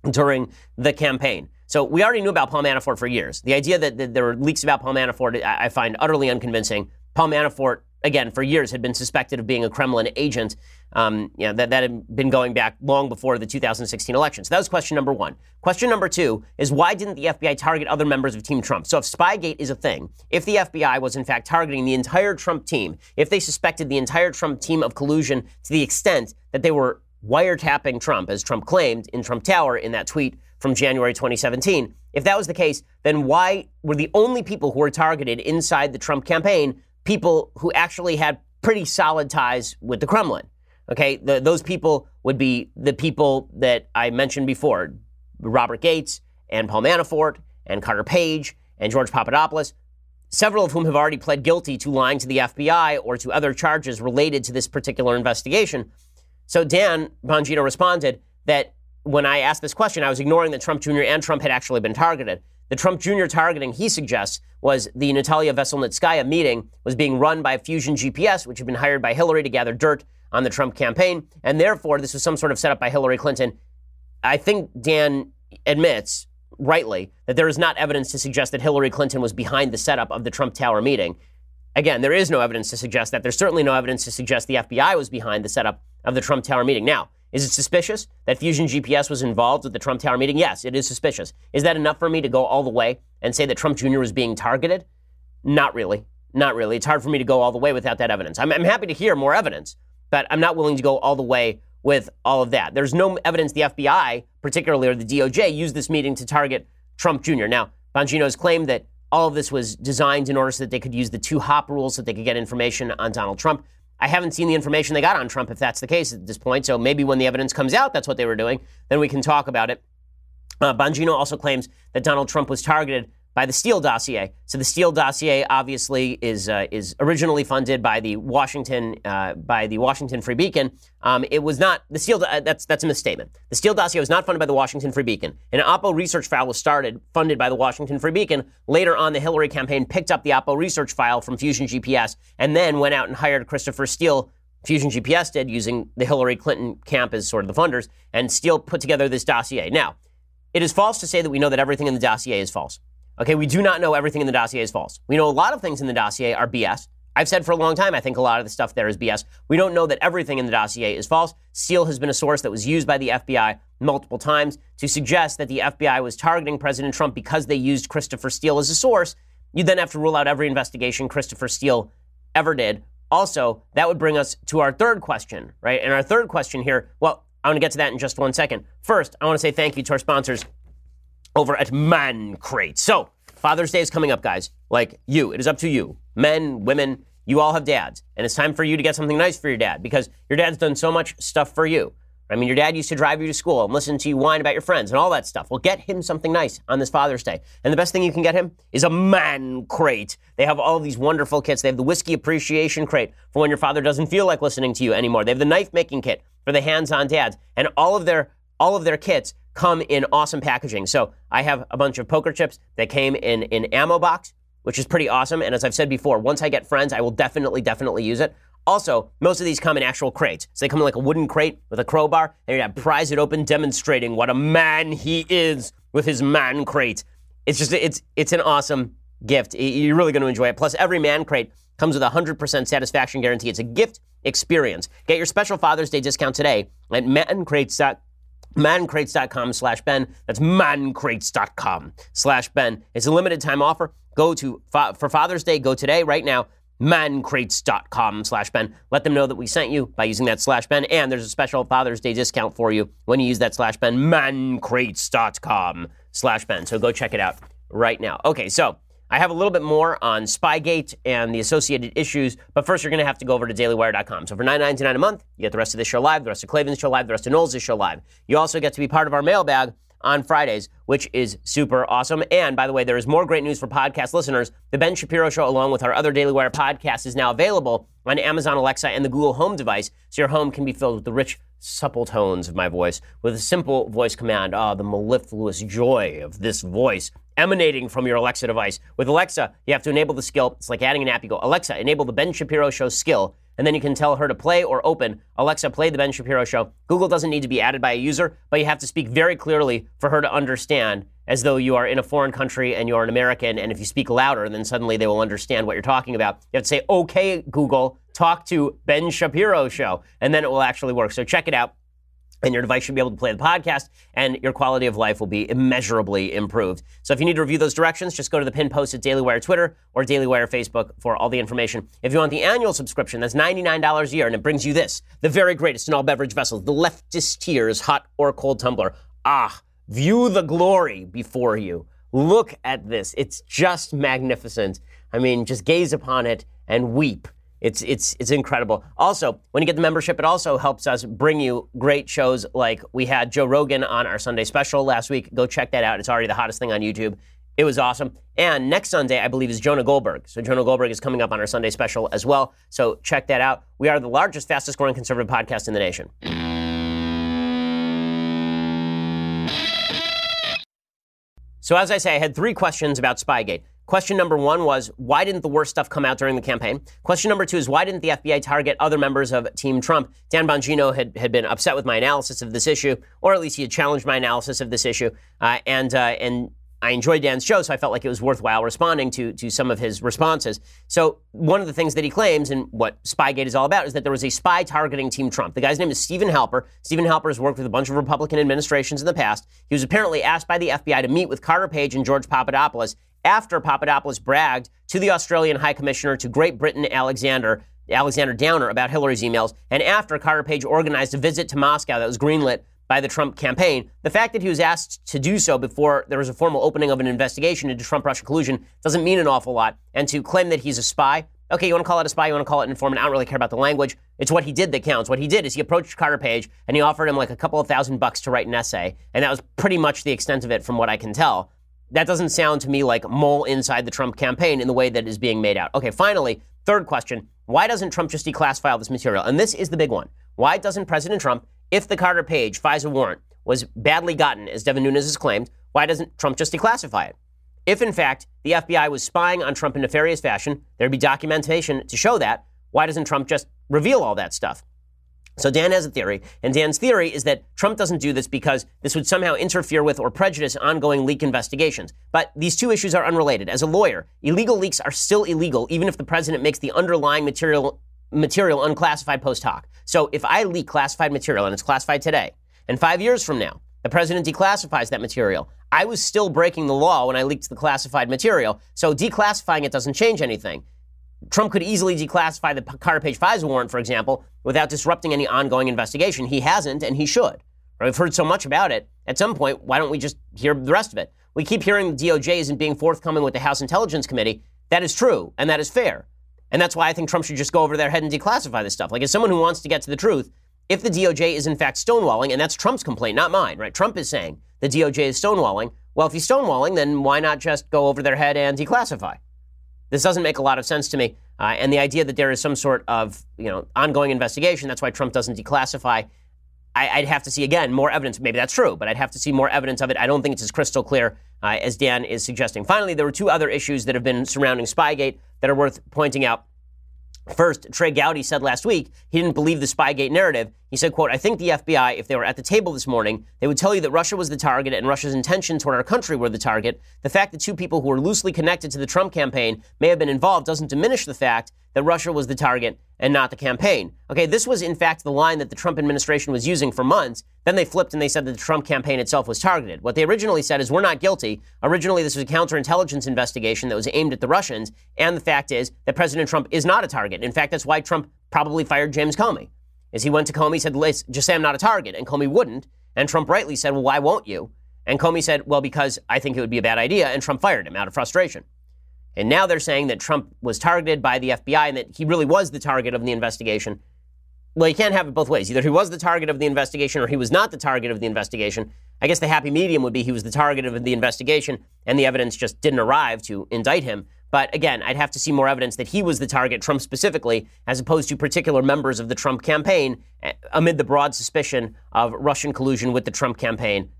during the campaign? So we already knew about Paul Manafort for years. The idea that there were leaks about Paul Manafort, I find utterly unconvincing. Paul Manafort, again, for years had been suspected of being a Kremlin agent. That had been going back long before the 2016 election. So that was question number one. Question number two is, why didn't the FBI target other members of Team Trump? So if Spygate is a thing, if the FBI was in fact targeting the entire Trump team, if they suspected the entire Trump team of collusion to the extent that they were wiretapping Trump, as Trump claimed in Trump Tower in that tweet from January 2017, if that was the case, then why were the only people who were targeted inside the Trump campaign people who actually had pretty solid ties with the Kremlin? Okay, those people would be the people that I mentioned before, Robert Gates and Paul Manafort and Carter Page and George Papadopoulos, several of whom have already pled guilty to lying to the FBI or to other charges related to this particular investigation. So Dan Bongino responded that when I asked this question, I was ignoring that Trump Jr. and Trump had actually been targeted. The Trump Jr. targeting, he suggests, was the Natalia Veselnitskaya meeting was being run by Fusion GPS, which had been hired by Hillary to gather dirt on the Trump campaign, and therefore this was some sort of setup by Hillary Clinton. I think Dan admits, rightly, that there is not evidence to suggest that Hillary Clinton was behind the setup of the Trump Tower meeting. Again, there is no evidence to suggest that. There's certainly no evidence to suggest the FBI was behind the setup of the Trump Tower meeting. Now, is it suspicious that Fusion GPS was involved with the Trump Tower meeting? Yes, it is suspicious. Is that enough for me to go all the way and say that Trump Jr. was being targeted? Not really. Not really. It's hard for me to go all the way without that evidence. I'm happy to hear more evidence, but I'm not willing to go all the way with all of that. There's no evidence the FBI, particularly, or the DOJ, used this meeting to target Trump Jr. Now, Bongino's claim that all of this was designed in order so that they could use the two-hop rule so that they could get information on Donald Trump. I haven't seen the information they got on Trump, if that's the case at this point, so maybe when the evidence comes out, that's what they were doing, then we can talk about it. Bongino also claims that Donald Trump was targeted by the Steele dossier. So the Steele dossier obviously is originally funded by the Washington Free Beacon. It was not the Steele. That's a misstatement. The Steele dossier was not funded by the Washington Free Beacon. An Oppo research file was funded by the Washington Free Beacon. Later on, the Hillary campaign picked up the Oppo research file from Fusion GPS and then went out and hired Christopher Steele. Fusion GPS did, using the Hillary Clinton camp as sort of the funders, and Steele put together this dossier. Now, it is false to say that we know that everything in the dossier is false. Okay, we do not know everything in the dossier is false. We know a lot of things in the dossier are BS. I've said for a long time, I think a lot of the stuff there is BS. We don't know that everything in the dossier is false. Steele has been a source that was used by the FBI multiple times to suggest that the FBI was targeting President Trump because they used Christopher Steele as a source you then have to rule out every investigation Christopher Steele ever did. Also, that would bring us to our third question, right? And our third question here, well, I want to get to that in just 1 second. First, I want to say thank you to our sponsors over at Man Crate. So, Father's Day is coming up, guys. Like you, it is up to you. Men, women, you all have dads. And it's time for you to get something nice for your dad because your dad's done so much stuff for you. I mean, your dad used to drive you to school and listen to you whine about your friends and all that stuff. Well, get him something nice on this Father's Day. And the best thing you can get him is a Man Crate. They have all these wonderful kits. They have the Whiskey Appreciation Crate for when your father doesn't feel like listening to you anymore. They have the Knife Making Kit for the hands-on dads. And all of their kits come in awesome packaging. So I have a bunch of poker chips that came in an ammo box, which is pretty awesome. And as I've said before, once I get friends, I will definitely use it. Also, most of these come in actual crates. So they come in like a wooden crate with a crowbar, and you'd have pries it open, demonstrating what a man he is with his Man Crate. It's just, it's an awesome gift. You're really going to enjoy it. Plus, every Man Crate comes with a 100% satisfaction guarantee. It's a gift experience. Get your special Father's Day discount today at mancrates.com/Ben. That's mancrates.com/Ben. It's a limited time offer. Go to, for Father's Day, go today, right now. mancrates.com/Ben. Let them know that we sent you by using that /Ben. And there's a special Father's Day discount for you when you use that /Ben, mancrates.com/Ben. So go check it out right now. Okay, so I have a little bit more on Spygate and the associated issues, but first you're going to have to go over to dailywire.com. So for $9.99 a month, you get the rest of this show live, the rest of Clavin's show live, the rest of Knowles' show live. You also get to be part of our mailbag on Fridays, which is super awesome. And by the way, there is more great news for podcast listeners. The Ben Shapiro Show, along with our other Daily Wire podcasts, is now available on Amazon Alexa and the Google Home device, so your home can be filled with the rich, supple tones of my voice with a simple voice command. Ah, the mellifluous joy of this voice emanating from your Alexa device. With Alexa, you have to enable the skill. It's like adding an app. You go, Alexa, enable the Ben Shapiro Show skill. And then you can tell her to play or open. Alexa, play the Ben Shapiro Show. Google doesn't need to be added by a user, but you have to speak very clearly for her to understand, as though you are in a foreign country and you're an American. And if you speak louder, then suddenly they will understand what you're talking about. You have to say, okay, Google, talk to Ben Shapiro Show. And then it will actually work. So check it out. And your device should be able to play the podcast, and your quality of life will be immeasurably improved. So if you need to review those directions, just go to the pin post at Daily Wire Twitter or Daily Wire Facebook for all the information. If you want the annual subscription, that's $99 a year, and it brings you this, the very greatest in all beverage vessels, the leftist tears, hot or cold tumbler. Ah, view the glory before you. Look at this. It's just magnificent. I mean, just gaze upon it and weep. It's incredible. Also, when you get the membership, it also helps us bring you great shows like we had Joe Rogan on our Sunday special last week. Go check that out. It's already the hottest thing on YouTube. It was awesome. And next Sunday, I believe, is Jonah Goldberg. So Jonah Goldberg is coming up on our Sunday special as well. So check that out. We are the largest, fastest growing conservative podcast in the nation. So as I say, I had three questions about Spygate. Question number one was, why didn't the worst stuff come out during the campaign? Question number two is, why didn't the FBI target other members of Team Trump? Dan Bongino had been upset with my analysis of this issue, or at least he had challenged my analysis of this issue. And I enjoyed Dan's show, so I felt like it was worthwhile responding to some of his responses. So one of the things that he claims, and what Spygate is all about, is that there was a spy targeting Team Trump. The guy's name is Stephen Halper. Stephen Halper has worked with a bunch of Republican administrations in the past. He was apparently asked by the FBI to meet with Carter Page and George Papadopoulos after Papadopoulos bragged to the Australian High Commissioner to Great Britain, Alexander Downer, about Hillary's emails, and after Carter Page organized a visit to Moscow that was greenlit by the Trump campaign. The fact that he was asked to do so before there was a formal opening of an investigation into Trump-Russia collusion doesn't mean an awful lot. And to claim that he's a spy, okay, you want to call it a spy, you want to call it an informant, I don't really care about the language. It's what he did that counts. What he did is he approached Carter Page and he offered him like a couple of $1,000 to write an essay. And that was pretty much the extent of it from what I can tell. That doesn't sound to me like mole inside the Trump campaign in the way that is being made out. Okay, finally, third question. Why doesn't Trump just declassify all this material? And this is the big one. Why doesn't President Trump, if the Carter Page FISA warrant was badly gotten, as Devin Nunes has claimed, why doesn't Trump just declassify it? If, in fact, the FBI was spying on Trump in nefarious fashion, there'd be documentation to show that. Why doesn't Trump just reveal all that stuff? So Dan has a theory, and Dan's theory is that Trump doesn't do this because this would somehow interfere with or prejudice ongoing leak investigations. But these two issues are unrelated. As a lawyer, illegal leaks are still illegal, even if the president makes the underlying material unclassified post hoc. So if I leak classified material, and it's classified today, and 5 years from now, The president declassifies that material. I was still breaking the law when I leaked the classified material, so declassifying it doesn't change anything. Trump could easily declassify the Carter Page FISA warrant, for example, without disrupting any ongoing investigation. He hasn't, and he should. We've heard so much about it. At some point, why don't we just hear the rest of it? We keep hearing the DOJ isn't being forthcoming with the House Intelligence Committee. That is true, and that is fair. And that's why I think Trump should just go over their head and declassify this stuff. Like, as someone who wants to get to the truth, if the DOJ is in fact stonewalling, and that's Trump's complaint, not mine, right? Trump is saying the DOJ is stonewalling. Well, if he's stonewalling, then why not just go over their head and declassify? This doesn't make a lot of sense to me. And the idea that there is some sort of, ongoing investigation, that's why Trump doesn't declassify. I'd have to see, again, more evidence. Maybe that's true, but I'd have to see more evidence of it. I don't think it's as crystal clear as Dan is suggesting. Finally, there were two other issues that have been surrounding Spygate that are worth pointing out. First, Trey Gowdy said last week he didn't believe the Spygate narrative. He said, quote, I think the FBI, if they were at the table this morning, they would tell you that Russia was the target and Russia's intentions toward our country were the target. The fact that two people who were loosely connected to the Trump campaign may have been involved doesn't diminish the fact that Russia was the target and not the campaign. Okay, this was, in fact, the line that the Trump administration was using for months. Then they flipped and they said that the Trump campaign itself was targeted. What they originally said is, we're not guilty. Originally, this was a counterintelligence investigation that was aimed at the Russians. And the fact is that President Trump is not a target. In fact, that's why Trump probably fired James Comey. As he went to Comey, said, just say I'm not a target. And Comey wouldn't. And Trump rightly said, well, why won't you? And Comey said, well, because I think it would be a bad idea. And Trump fired him out of frustration. And now they're saying that Trump was targeted by the FBI and that he really was the target of the investigation. Well, you can't have it both ways. Either he was the target of the investigation or he was not the target of the investigation. I guess the happy medium would be he was the target of the investigation and the evidence just didn't arrive to indict him. But again, I'd have to see more evidence that he was the target, Trump specifically, as opposed to particular members of the Trump campaign amid the broad suspicion of Russian collusion with the Trump campaign,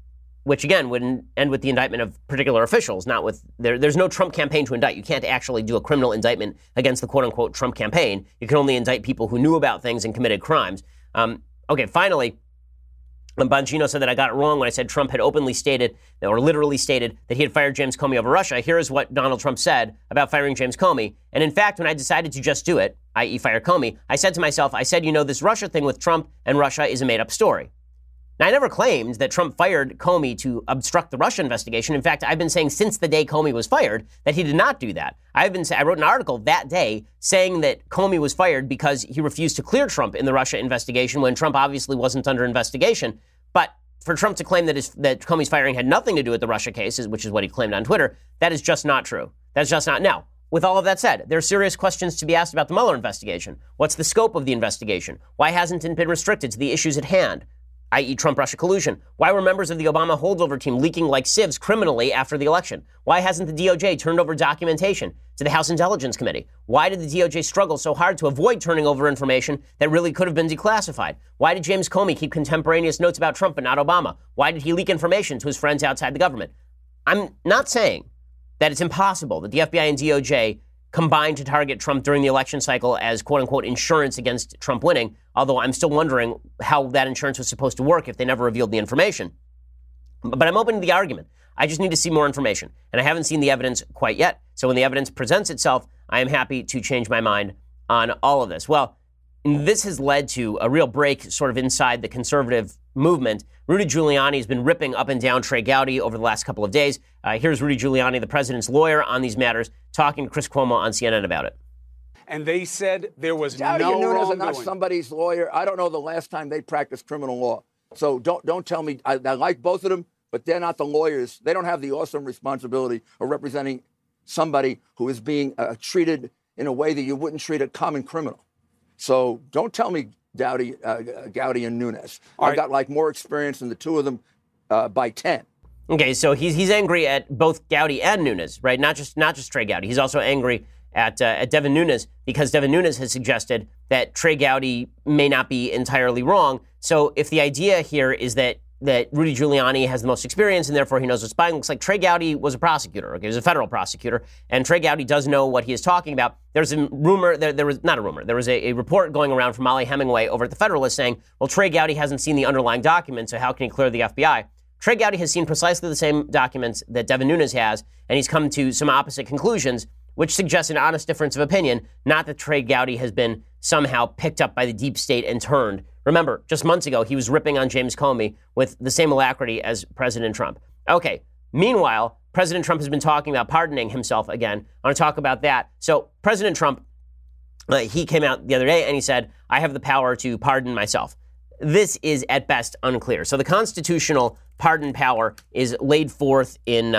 which, again, would end with the indictment of particular officials, not with... There's no Trump campaign to indict. You can't actually do a criminal indictment against the quote-unquote Trump campaign. You can only indict people who knew about things and committed crimes. Okay, finally, Bongino said that I got it wrong when I said Trump had openly stated, or literally stated, that he had fired James Comey over Russia. Here is what Donald Trump said about firing James Comey. And in fact, when I decided to just do it, i.e. fire Comey, I said to myself, this Russia thing with Trump and Russia is a made-up story. Now, I never claimed that Trump fired Comey to obstruct the Russia investigation. In fact, I've been saying since the day Comey was fired that he did not do that. I wrote an article that day saying that Comey was fired because he refused to clear Trump in the Russia investigation when Trump obviously wasn't under investigation. But for Trump to claim that that Comey's firing had nothing to do with the Russia cases, which is what he claimed on Twitter, that is just not true. That's just not. Now, with all of that said, there are serious questions to be asked about the Mueller investigation. What's the scope of the investigation? Why hasn't it been restricted to the issues at hand? i.e. Trump-Russia collusion? Why were members of the Obama holdover team leaking like sieves criminally after the election? Why hasn't the DOJ turned over documentation to the House Intelligence Committee? Why did the DOJ struggle so hard to avoid turning over information that really could have been declassified? Why did James Comey keep contemporaneous notes about Trump but not Obama? Why did he leak information to his friends outside the government? I'm not saying that it's impossible that the FBI and DOJ combined to target Trump during the election cycle as quote-unquote insurance against Trump winning, although I'm still wondering how that insurance was supposed to work if they never revealed the information. But I'm open to the argument. I just need to see more information, and I haven't seen the evidence quite yet. So when the evidence presents itself, I am happy to change my mind on all of this. Well, this has led to a real break sort of inside the conservative movement. Rudy Giuliani has been ripping up and down Trey Gowdy over the last couple of days. Here's Rudy Giuliani, the president's lawyer on these matters, talking to Chris Cuomo on CNN about it. And they said there was no wrongdoing. I'm not somebody's lawyer. I don't know the last time they practiced criminal law. So don't tell me. I like both of them, but they're not the lawyers. They don't have the awesome responsibility of representing somebody who is being treated in a way that you wouldn't treat a common criminal. So don't tell me Gowdy and Nunes. All right. I've got like more experience than the two of them by 10. Okay, so he's angry at both Gowdy and Nunes, right? Not just Trey Gowdy. He's also angry at Devin Nunes because Devin Nunes has suggested that Trey Gowdy may not be entirely wrong. So if the idea here is that Rudy Giuliani has the most experience and therefore he knows what spying looks like. Trey Gowdy was a prosecutor. Okay, he was a federal prosecutor. And Trey Gowdy does know what he is talking about. There's a rumor, there was a report going around from Molly Hemingway over at the Federalist saying, well, Trey Gowdy hasn't seen the underlying documents, so how can he clear the FBI? Trey Gowdy has seen precisely the same documents that Devin Nunes has, and he's come to some opposite conclusions, which suggests an honest difference of opinion, not that Trey Gowdy has been somehow picked up by the deep state and turned Remember, just months ago, he was ripping on James Comey with the same alacrity as President Trump. Okay, meanwhile, President Trump has been talking about pardoning himself again. I want to talk about that. So President Trump, he came out the other day and he said, I have the power to pardon myself. This is at best unclear. So the constitutional pardon power is laid forth in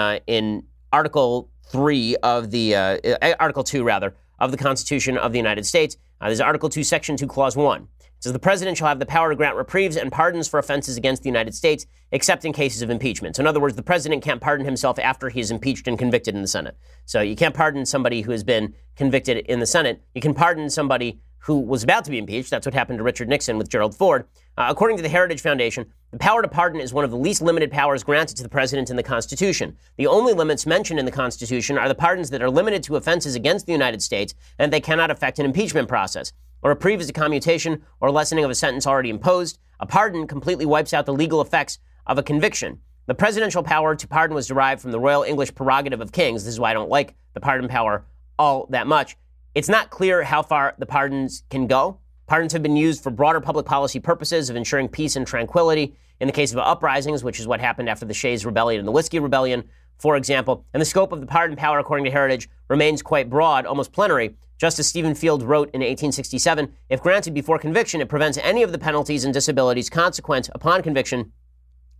Article 3 of the, Article 2 rather, of the Constitution of the United States. This is Article 2, Section 2, Clause 1. It says the president shall have the power to grant reprieves and pardons for offenses against the United States, except in cases of impeachment. So in other words, the president can't pardon himself after he is impeached and convicted in the Senate. So you can't pardon somebody who has been convicted in the Senate. You can pardon somebody who was about to be impeached. That's what happened to Richard Nixon with Gerald Ford. According to the Heritage Foundation, the power to pardon is one of the least limited powers granted to the president in the Constitution. The only limits mentioned in the Constitution are the pardons that are limited to offenses against the United States, and they cannot affect an impeachment process. A reprieve is a commutation or lessening of a sentence already imposed. A pardon completely wipes out the legal effects of a conviction. The presidential power to pardon was derived from the Royal English prerogative of kings. This is why I don't like the pardon power all that much. It's not clear how far the pardons can go. Pardons have been used for broader public policy purposes of ensuring peace and tranquility in the case of uprisings, which is what happened after the Shays Rebellion and the Whiskey Rebellion, for example. And the scope of the pardon power, according to Heritage, remains quite broad, almost plenary. Justice Stephen Field wrote in 1867, if granted before conviction, it prevents any of the penalties and disabilities consequent upon conviction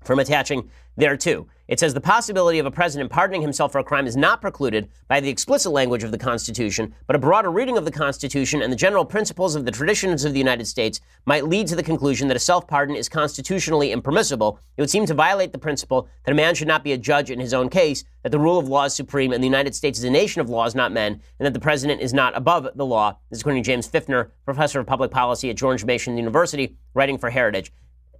from attaching thereto. It says the possibility of a president pardoning himself for a crime is not precluded by the explicit language of the Constitution, but a broader reading of the Constitution and the general principles of the traditions of the United States might lead to the conclusion that a self-pardon is constitutionally impermissible. It would seem to violate the principle that a man should not be a judge in his own case, that the rule of law is supreme and the United States is a nation of laws, not men, and that the president is not above the law. This is according to James Fifner, professor of public policy at George Mason University, writing for Heritage.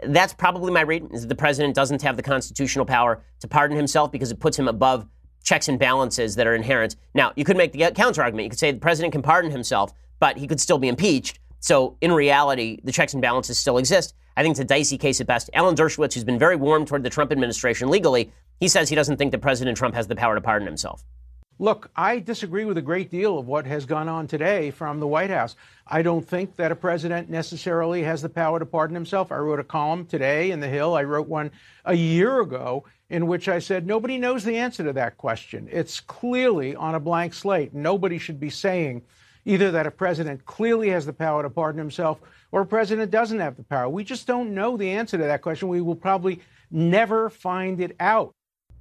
That's probably my read, is that the president doesn't have the constitutional power to pardon himself because it puts him above checks and balances that are inherent. Now, you could make the counter argument. You could say the president can pardon himself, but he could still be impeached. So in reality, the checks and balances still exist. I think it's a dicey case at best. Alan Dershowitz, who's been very warm toward the Trump administration legally, he says he doesn't think that President Trump has the power to pardon himself. Look, I disagree with a great deal of what has gone on today from the White House. I don't think that a president necessarily has the power to pardon himself. I wrote a column today in The Hill. I wrote one a year ago in which I said nobody knows the answer to that question. It's clearly on a blank slate. Nobody should be saying either that a president clearly has the power to pardon himself or a president doesn't have the power. We just don't know the answer to that question. We will probably never find it out.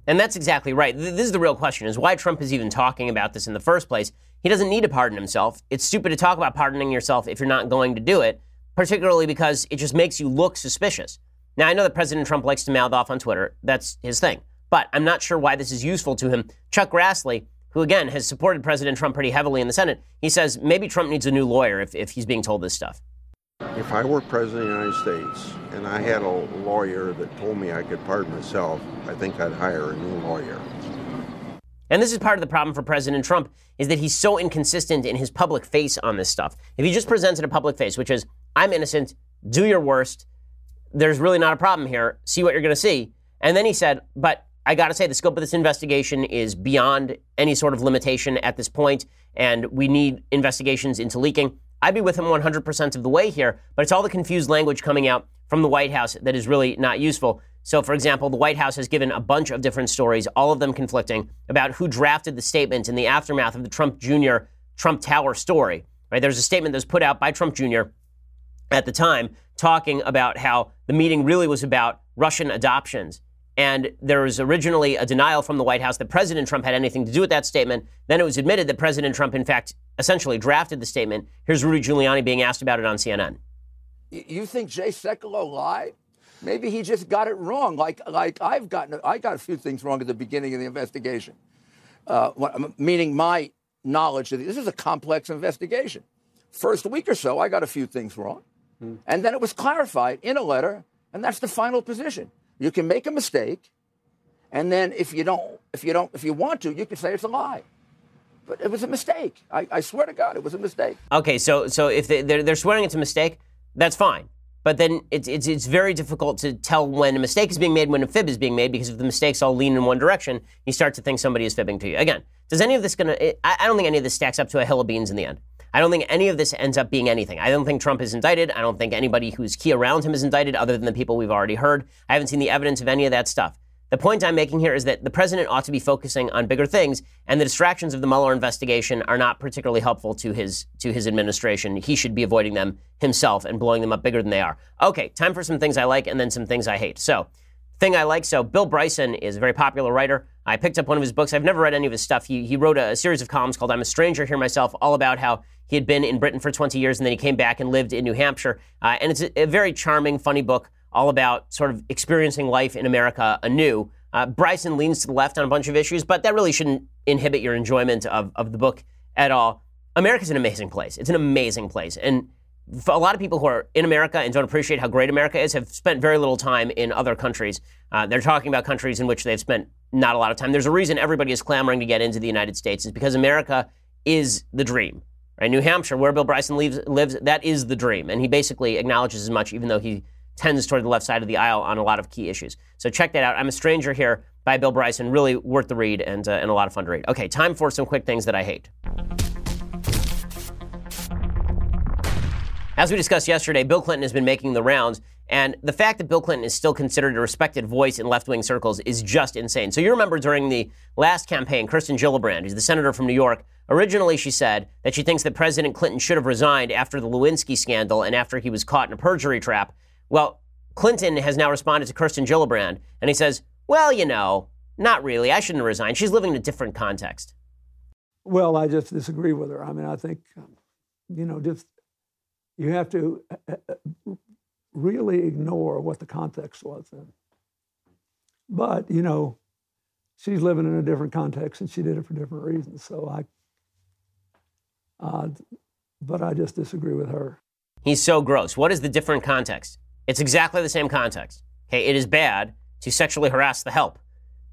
And that's exactly right. This is the real question, is why Trump is even talking about this in the first place. He doesn't need to pardon himself. It's stupid to talk about pardoning yourself if you're not going to do it, particularly because it just makes you look suspicious. Now, I know that President Trump likes to mouth off on Twitter. That's his thing. But I'm not sure why this is useful to him. Chuck Grassley, who, again, has supported President Trump pretty heavily in the Senate, he says maybe Trump needs a new lawyer if he's being told this stuff. If I were president of the United States and I had a lawyer that told me I could pardon myself, I think I'd hire a new lawyer. And this is part of the problem for President Trump, is that he's so inconsistent in his public face on this stuff. If he just presents it a public face, which is, I'm innocent, do your worst, there's really not a problem here, see what you're going to see. And then he said, but I got to say, the scope of this investigation is beyond any sort of limitation at this point, and we need investigations into leaking. I'd be with him 100% of the way here, but it's all the confused language coming out from the White House that is really not useful. So, for example, the White House has given a bunch of different stories, all of them conflicting, about who drafted the statement in the aftermath of the Trump Jr. Trump Tower story. Right? There's a statement that was put out by Trump Jr. at the time talking about how the meeting really was about Russian adoptions. And there was originally a denial from the White House that President Trump had anything to do with that statement. Then it was admitted that President Trump, in fact, essentially drafted the statement. Here's Rudy Giuliani being asked about it on CNN. You think Jay Sekulow lied? Maybe he just got it wrong. Like I got a few things wrong at the beginning of the investigation, meaning my knowledge of this is a complex investigation. First week or so, I got a few things wrong. And then it was clarified in a letter. And that's the final position. You can make a mistake, and then if you want to, you can say it's a lie. But it was a mistake. I swear to God, it was a mistake. Okay, so if they're swearing it's a mistake, that's fine. But then it's very difficult to tell when a mistake is being made, when a fib is being made, because if the mistakes all lean in one direction, you start to think somebody is fibbing to you. Again, I don't think any of this stacks up to a hill of beans in the end. I don't think any of this ends up being anything. I don't think Trump is indicted. I don't think anybody who's key around him is indicted other than the people we've already heard. I haven't seen the evidence of any of that stuff. The point I'm making here is that the president ought to be focusing on bigger things, and the distractions of the Mueller investigation are not particularly helpful to his administration. He should be avoiding them himself and blowing them up bigger than they are. Okay, time for some things I like and then some things I hate. So, thing I like. So Bill Bryson is a very popular writer. I picked up one of his books. I've never read any of his stuff. He wrote a series of columns called I'm a Stranger Here Myself, all about how he had been in Britain for 20 years and then he came back and lived in New Hampshire. And it's a very charming, funny book, all about sort of experiencing life in America anew. Bryson leans to the left on a bunch of issues, but that really shouldn't inhibit your enjoyment of the book at all. America's an amazing place. It's an amazing place. And a lot of people who are in America and don't appreciate how great America is have spent very little time in other countries. They're talking about countries in which they've spent not a lot of time. There's a reason everybody is clamoring to get into the United States. Is because America is the dream. Right? New Hampshire, where Bill Bryson lives, that is the dream. And he basically acknowledges as much, even though he tends toward the left side of the aisle on a lot of key issues. So check that out. I'm a Stranger Here by Bill Bryson. Really worth the read and a lot of fun to read. Okay, time for some quick things that I hate. As we discussed yesterday, Bill Clinton has been making the rounds, and the fact that Bill Clinton is still considered a respected voice in left-wing circles is just insane. So you remember during the last campaign, Kirsten Gillibrand, who's the senator from New York, originally she said that she thinks that President Clinton should have resigned after the Lewinsky scandal and after he was caught in a perjury trap. Well, Clinton has now responded to Kirsten Gillibrand, and he says, well, you know, not really. I shouldn't resign. She's living in a different context. Well, I just disagree with her. I mean, I think, you know, just you have to really ignore what the context was then. But, you know, she's living in a different context, and she did it for different reasons. So but I just disagree with her. He's so gross. What is the different context? It's exactly the same context. Okay, it is bad to sexually harass the help.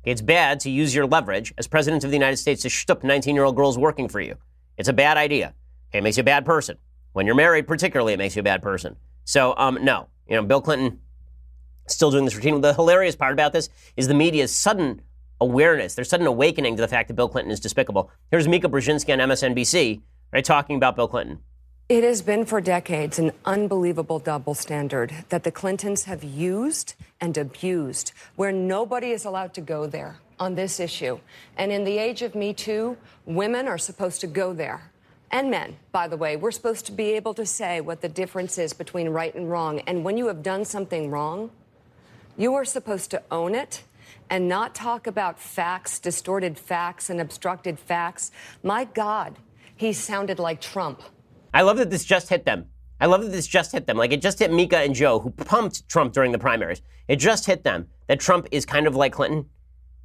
It's bad to use your leverage as president of the United States to shtup 19-year-old girls working for you. It's a bad idea. Okay, it makes you a bad person. When you're married, particularly, it makes you a bad person. So, no. You know, Bill Clinton still doing this routine. The hilarious part about this is the media's sudden awareness, their sudden awakening to the fact that Bill Clinton is despicable. Here's Mika Brzezinski on MSNBC, right, talking about Bill Clinton. It has been for decades an unbelievable double standard that the Clintons have used and abused, where nobody is allowed to go there on this issue. And in the age of Me Too, women are supposed to go there. And men, by the way. We're supposed to be able to say what the difference is between right and wrong. And when you have done something wrong, you are supposed to own it and not talk about facts, distorted facts, and obstructed facts. My God, he sounded like Trump. I love that this just hit them. I love that this just hit them. Like, it just hit Mika and Joe, who pumped Trump during the primaries. It just hit them that Trump is kind of like Clinton.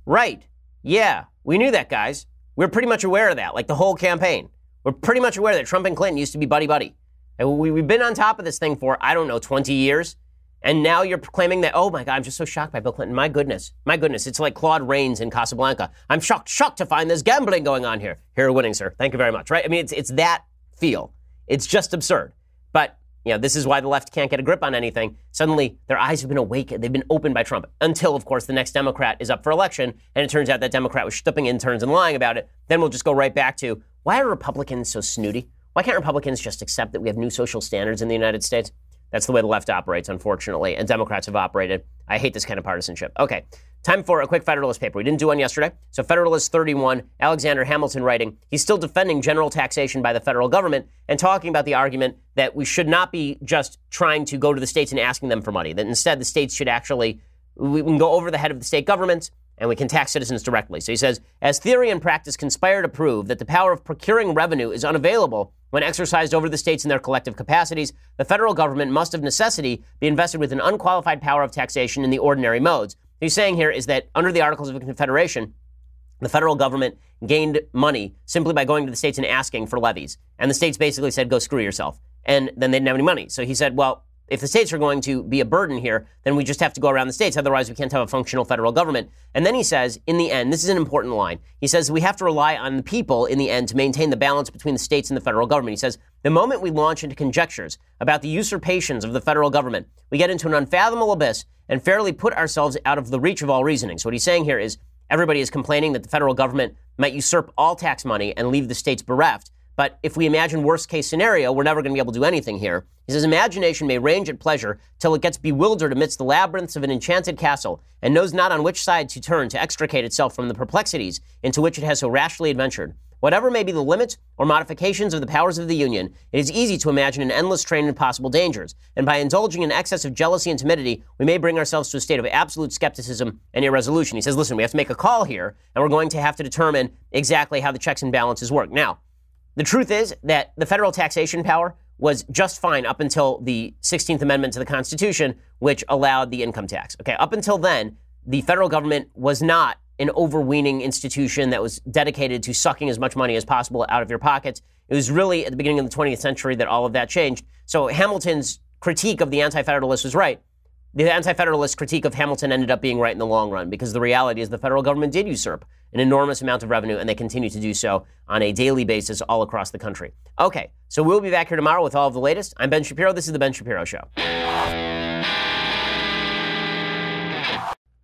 Right. Yeah, we knew that, guys. We're pretty much aware of that, like the whole campaign. We're pretty much aware that Trump and Clinton used to be buddy-buddy. And we've been on top of this thing for, I don't know, 20 years. And now you're claiming that, oh, my God, I'm just so shocked by Bill Clinton. My goodness. My goodness. It's like Claude Rains in Casablanca. I'm shocked to find there's gambling going on here. Hero winning, sir. Thank you very much. Right? I mean, it's that feel. It's just absurd. But, you know, this is why the left can't get a grip on anything. Suddenly, their eyes have been awakened. They've been opened by Trump until, of course, the next Democrat is up for election. And it turns out that Democrat was shtupping interns and lying about it. Then we'll just go right back to, why are Republicans so snooty? Why can't Republicans just accept that we have new social standards in the United States? That's the way the left operates, unfortunately, and Democrats have operated. I hate this kind of partisanship. Okay, time for a quick Federalist paper. We didn't do one yesterday. So Federalist 31, Alexander Hamilton writing, he's still defending general taxation by the federal government and talking about the argument that we should not be just trying to go to the states and asking them for money, that instead the states should actually, we can go over the head of the state governments, and we can tax citizens directly. So he says, as theory and practice conspire to prove that the power of procuring revenue is unavailable when exercised over the states in their collective capacities, the federal government must of necessity be invested with an unqualified power of taxation in the ordinary modes. What he's saying here is that under the Articles of Confederation, the federal government gained money simply by going to the states and asking for levies. And the states basically said, go screw yourself. And then they didn't have any money. So he said, well, if the states are going to be a burden here, then we just have to go around the states. Otherwise, we can't have a functional federal government. And then he says, in the end, this is an important line. He says, we have to rely on the people in the end to maintain the balance between the states and the federal government. He says, the moment we launch into conjectures about the usurpations of the federal government, we get into an unfathomable abyss and fairly put ourselves out of the reach of all reasoning. So what he's saying here is everybody is complaining that the federal government might usurp all tax money and leave the states bereft. But if we imagine worst case scenario, we're never going to be able to do anything here. He says, imagination may range at pleasure till it gets bewildered amidst the labyrinths of an enchanted castle and knows not on which side to turn to extricate itself from the perplexities into which it has so rashly adventured. Whatever may be the limits or modifications of the powers of the Union, it is easy to imagine an endless train of possible dangers. And by indulging in excess of jealousy and timidity, we may bring ourselves to a state of absolute skepticism and irresolution. He says, listen, we have to make a call here, and we're going to have to determine exactly how the checks and balances work. Now, the truth is that the federal taxation power was just fine up until the 16th Amendment to the Constitution, which allowed the income tax. Okay, up until then, the federal government was not an overweening institution that was dedicated to sucking as much money as possible out of your pockets. It was really at the beginning of the 20th century that all of that changed. So Hamilton's critique of the Anti-Federalists was right. The Anti-Federalist critique of Hamilton ended up being right in the long run, because the reality is the federal government did usurp an enormous amount of revenue, and they continue to do so on a daily basis all across the country. Okay, so we'll be back here tomorrow with all of the latest. I'm Ben Shapiro. This is The Ben Shapiro Show.